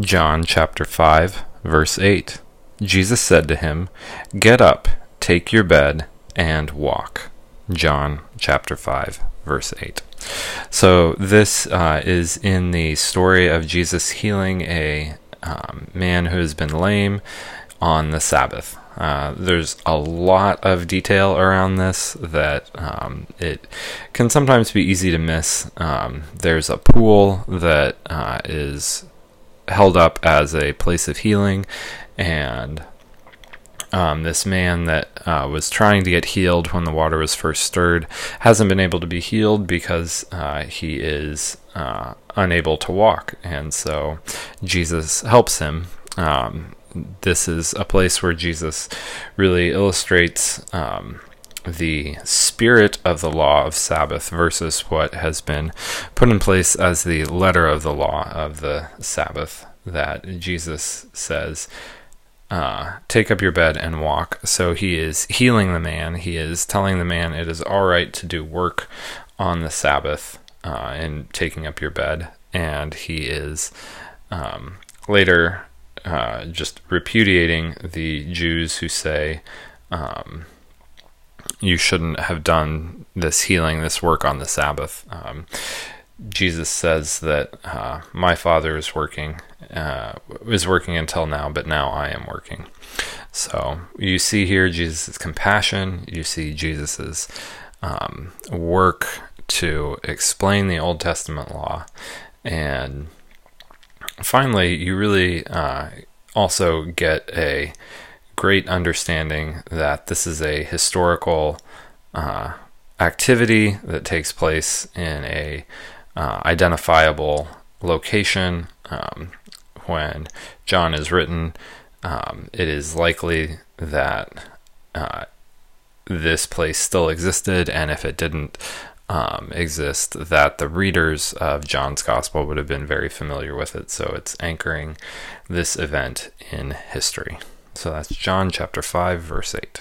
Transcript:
John chapter 5, verse 8. Jesus said to him, "Get up, take your bed, and walk." John chapter 5, verse 8. So this is in the story of Jesus healing a man who has been lame on the Sabbath. There's a lot of detail around this that it can sometimes be easy to miss. There's a pool that is held up as a place of healing, and this man that was trying to get healed when the water was first stirred hasn't been able to be healed because he is unable to walk, and so Jesus helps him. This is a place where Jesus really illustrates the spirit of the law of Sabbath versus what has been put in place as the letter of the law of the Sabbath, that Jesus says, take up your bed and walk. So he is healing the man. He is telling the man it is all right to do work on the Sabbath and taking up your bed. And he is later just repudiating the Jews who say, you shouldn't have done this healing, this work on the Sabbath. Jesus says that my Father is working until now, but now I am working. So you see here Jesus' compassion. You see Jesus' work to explain the Old Testament law. And finally, you really also get a great understanding that this is a historical activity that takes place in a identifiable location. When John is written, it is likely that this place still existed, and if it didn't exist, that the readers of John's Gospel would have been very familiar with it. So it's anchoring this event in history. So that's John chapter 5, verse 8.